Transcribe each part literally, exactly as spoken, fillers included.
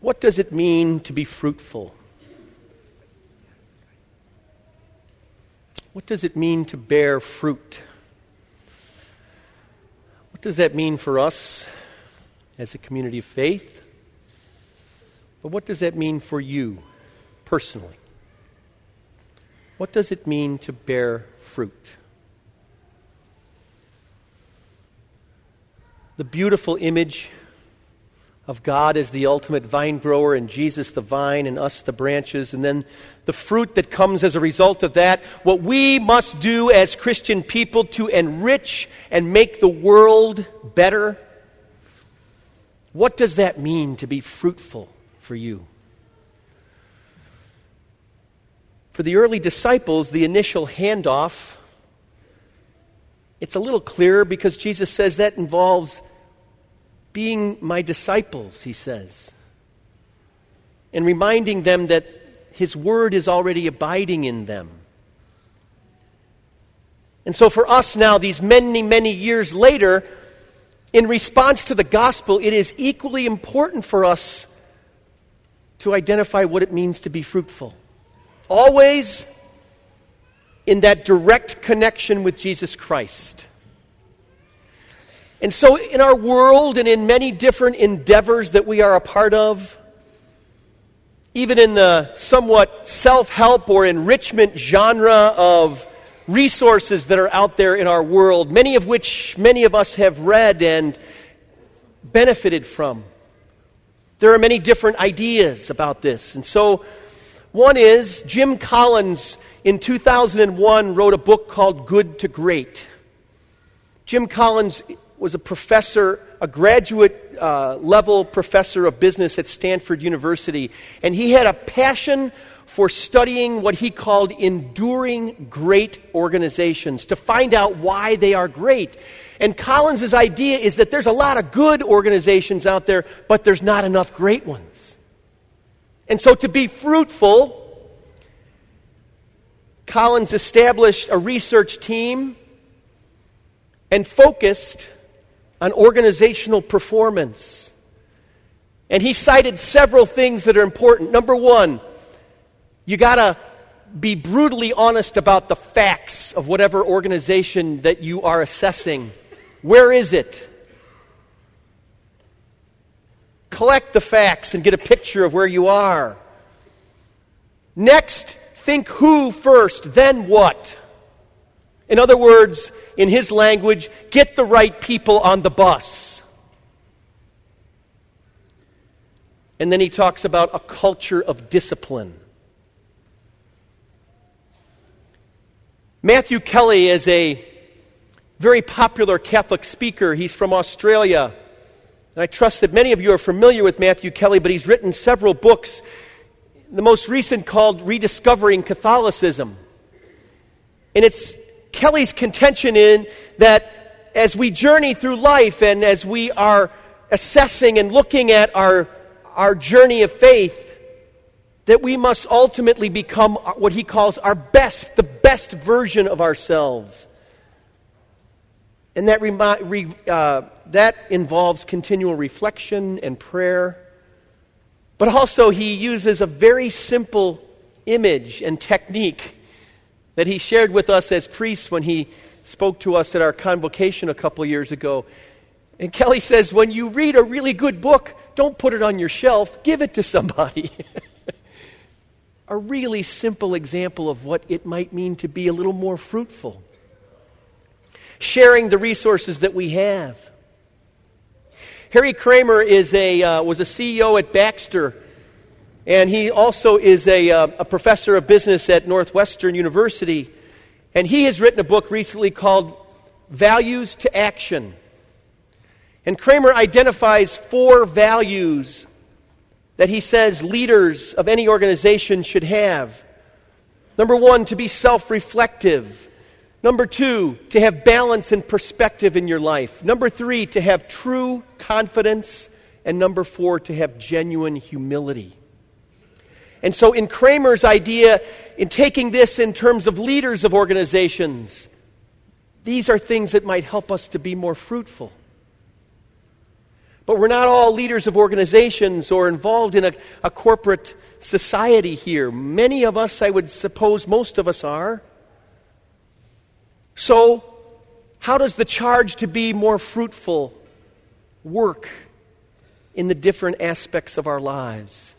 What does it mean to be fruitful? What does it mean to bear fruit? What does that mean for us as a community of faith? But what does that mean for you personally? What does it mean to bear fruit? The beautiful image of God as the ultimate vine grower, and Jesus the vine, and us the branches, and then the fruit that comes as a result of that. What we must do as Christian people to enrich and make the world better. What does that mean to be fruitful for you? For the early disciples, the initial handoff, it's a little clearer because Jesus says that involves being my disciples, he says, and reminding them that his word is already abiding in them. And so for us now, these many, many years later, in response to the gospel, it is equally important for us to identify what it means to be fruitful. Always in that direct connection with Jesus Christ. And so in our world and in many different endeavors that we are a part of, even in the somewhat self-help or enrichment genre of resources that are out there in our world, many of which many of us have read and benefited from, there are many different ideas about this. And so one is, Jim Collins in two thousand one wrote a book called Good to Great. Jim Collins was a professor, a graduate uh, level professor of business at Stanford University, and he had a passion for studying what he called enduring great organizations, to find out why they are great. And Collins's idea is that there's a lot of good organizations out there, but there's not enough great ones. And so to be fruitful, Collins established a research team and focused on organizational performance. And he cited several things that are important. Number one, you got to be brutally honest about the facts of whatever organization that you are assessing. Where is it? Collect the facts and get a picture of where you are. Next, think who first, then what. In other words, in his language, get the right people on the bus. And then he talks about a culture of discipline. Matthew Kelly is a very popular Catholic speaker. He's from Australia. And I trust that many of you are familiar with Matthew Kelly, but he's written several books, the most recent called Rediscovering Catholicism. And it's Kelly's contention in that as we journey through life and as we are assessing and looking at our, our journey of faith, that we must ultimately become what he calls our best, the best version of ourselves. And that, remi- uh, that involves continual reflection and prayer. But also he uses a very simple image and technique that he shared with us as priests when he spoke to us at our convocation a couple years ago. And Kelly says, when you read a really good book, don't put it on your shelf, give it to somebody. A really simple example of what it might mean to be a little more fruitful. Sharing the resources that we have. Harry Kramer is a uh, was a C E O at Baxter, and he also is a, uh, a professor of business at Northwestern University. And he has written a book recently called Values to Action. And Kramer identifies four values that he says leaders of any organization should have. Number one, to be self-reflective. Number two, to have balance and perspective in your life. Number three, to have true confidence. And number four, to have genuine humility. And so in Kramer's idea, in taking this in terms of leaders of organizations, these are things that might help us to be more fruitful. But we're not all leaders of organizations or involved in a, a corporate society here. Many of us, I would suppose most of us are. So, how does the charge to be more fruitful work in the different aspects of our lives?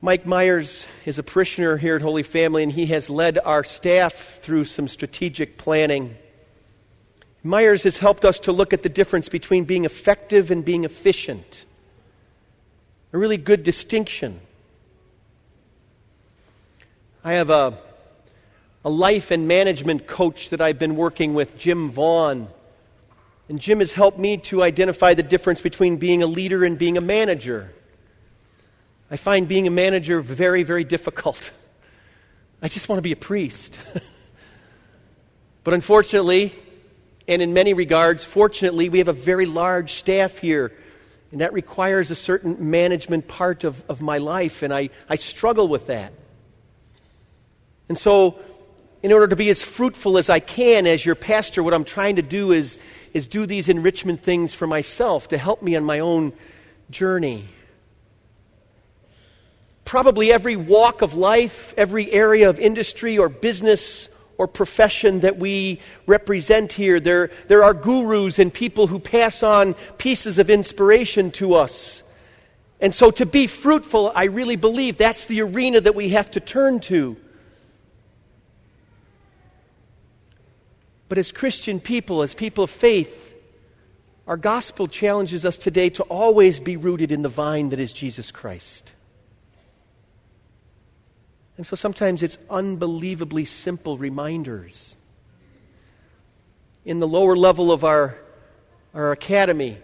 Mike Myers is a parishioner here at Holy Family, and he has led our staff through some strategic planning. Myers has helped us to look at the difference between being effective and being efficient. A really good distinction. I have a, a life and management coach that I've been working with, Jim Vaughn. And Jim has helped me to identify the difference between being a leader and being a manager. I find being a manager very, very difficult. I just want to be a priest. But unfortunately, and in many regards, fortunately, we have a very large staff here. And that requires a certain management part of, of my life, and I, I struggle with that. And so, in order to be as fruitful as I can as your pastor, what I'm trying to do is, is do these enrichment things for myself to help me on my own journey. Probably every walk of life, every area of industry or business or profession that we represent here, there, there are gurus and people who pass on pieces of inspiration to us. And so to be fruitful, I really believe that's the arena that we have to turn to. But as Christian people, as people of faith, our gospel challenges us today to always be rooted in the vine that is Jesus Christ. And so sometimes it's unbelievably simple reminders. In the lower level of our, our academy,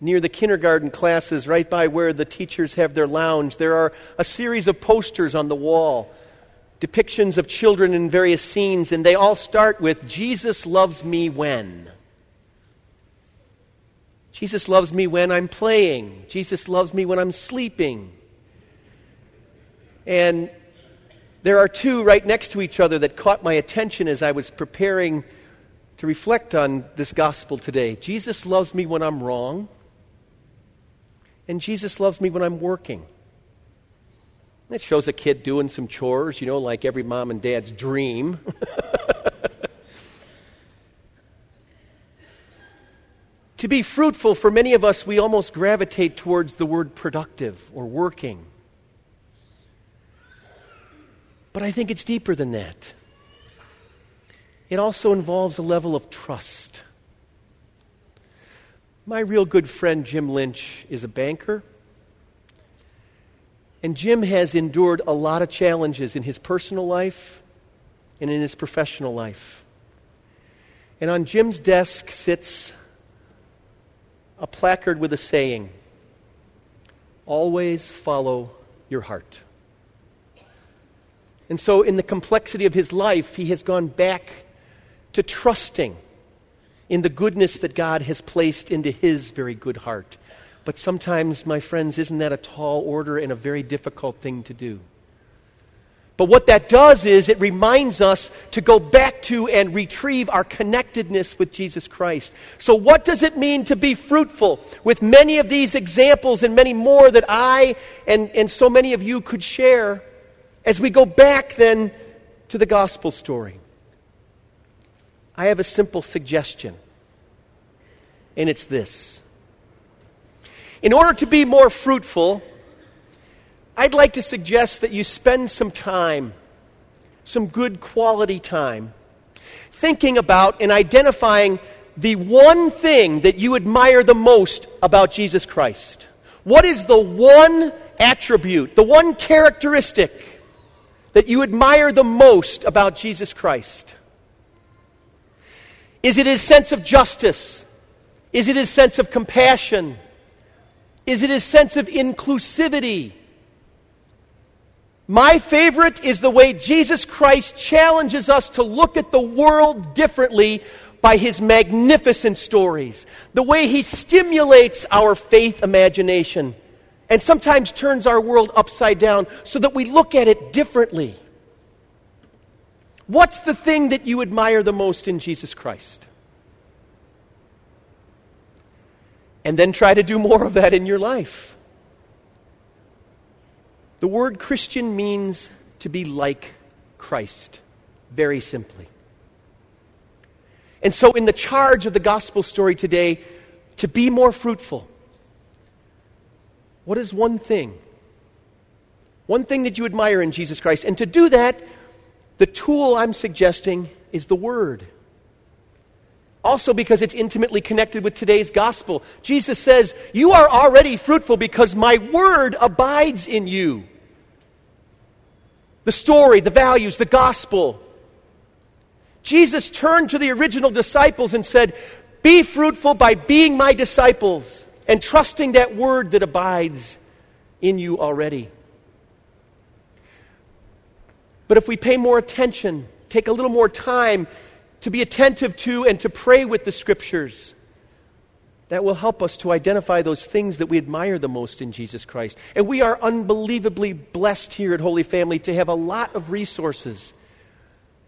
near the kindergarten classes, right by where the teachers have their lounge, there are a series of posters on the wall, depictions of children in various scenes, and they all start with, Jesus loves me when. Jesus loves me when I'm playing. Jesus loves me when I'm sleeping. And there are two right next to each other that caught my attention as I was preparing to reflect on this gospel today. Jesus loves me when I'm wrong, and Jesus loves me when I'm working. And it shows a kid doing some chores, you know, like every mom and dad's dream. To be fruitful, for many of us, we almost gravitate towards the word productive or working. But I think it's deeper than that. It also involves a level of trust. My real good friend Jim Lynch is a banker. And Jim has endured a lot of challenges in his personal life and in his professional life. And on Jim's desk sits a placard with a saying, "Always follow your heart." And so in the complexity of his life, he has gone back to trusting in the goodness that God has placed into his very good heart. But sometimes, my friends, isn't that a tall order and a very difficult thing to do? But what that does is it reminds us to go back to and retrieve our connectedness with Jesus Christ. So what does it mean to be fruitful? With many of these examples and many more that I and, and so many of you could share, as we go back then to the gospel story, I have a simple suggestion, and it's this. In order to be more fruitful, I'd like to suggest that you spend some time, some good quality time, thinking about and identifying the one thing that you admire the most about Jesus Christ. What is the one attribute, the one characteristic that you admire the most about Jesus Christ? Is it his sense of justice? Is it his sense of compassion? Is it his sense of inclusivity? My favorite is the way Jesus Christ challenges us to look at the world differently by his magnificent stories, the way he stimulates our faith imagination, and sometimes turns our world upside down so that we look at it differently. What's the thing that you admire the most in Jesus Christ? and then try to do more of that in your life. The word Christian means to be like Christ, very simply. And so in the charge of the gospel story today, to be more fruitful, what is one thing? One thing that you admire in Jesus Christ. And to do that, the tool I'm suggesting is the Word. Also because it's intimately connected with today's gospel. Jesus says, you are already fruitful because my Word abides in you. The story, the values, the gospel. Jesus turned to the original disciples and said, be fruitful by being my disciples and trusting that Word that abides in you already. But if we pay more attention, take a little more time to be attentive to and to pray with the Scriptures, that will help us to identify those things that we admire the most in Jesus Christ. And we are unbelievably blessed here at Holy Family to have a lot of resources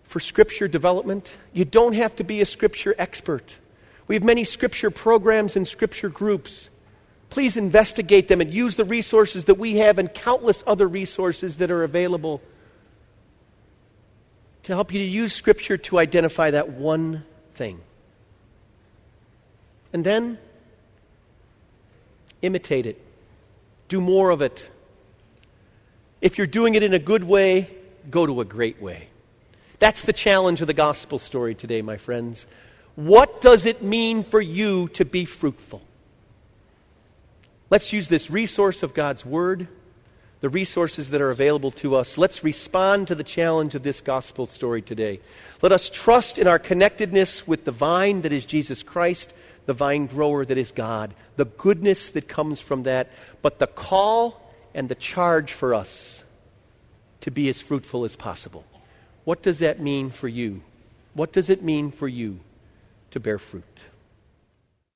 for Scripture development. You don't have to be a Scripture expert. We have many Scripture programs and Scripture groups. Please investigate them and use the resources that we have and countless other resources that are available to help you to use Scripture to identify that one thing. And then, imitate it. Do more of it. If you're doing it in a good way, go to a great way. That's the challenge of the gospel story today, my friends. What does it mean for you to be fruitful? Let's use this resource of God's Word, the resources that are available to us. Let's respond to the challenge of this gospel story today. Let us trust in our connectedness with the vine that is Jesus Christ, the vine grower that is God, the goodness that comes from that, but the call and the charge for us to be as fruitful as possible. What does that mean for you? What does it mean for you to bear fruit?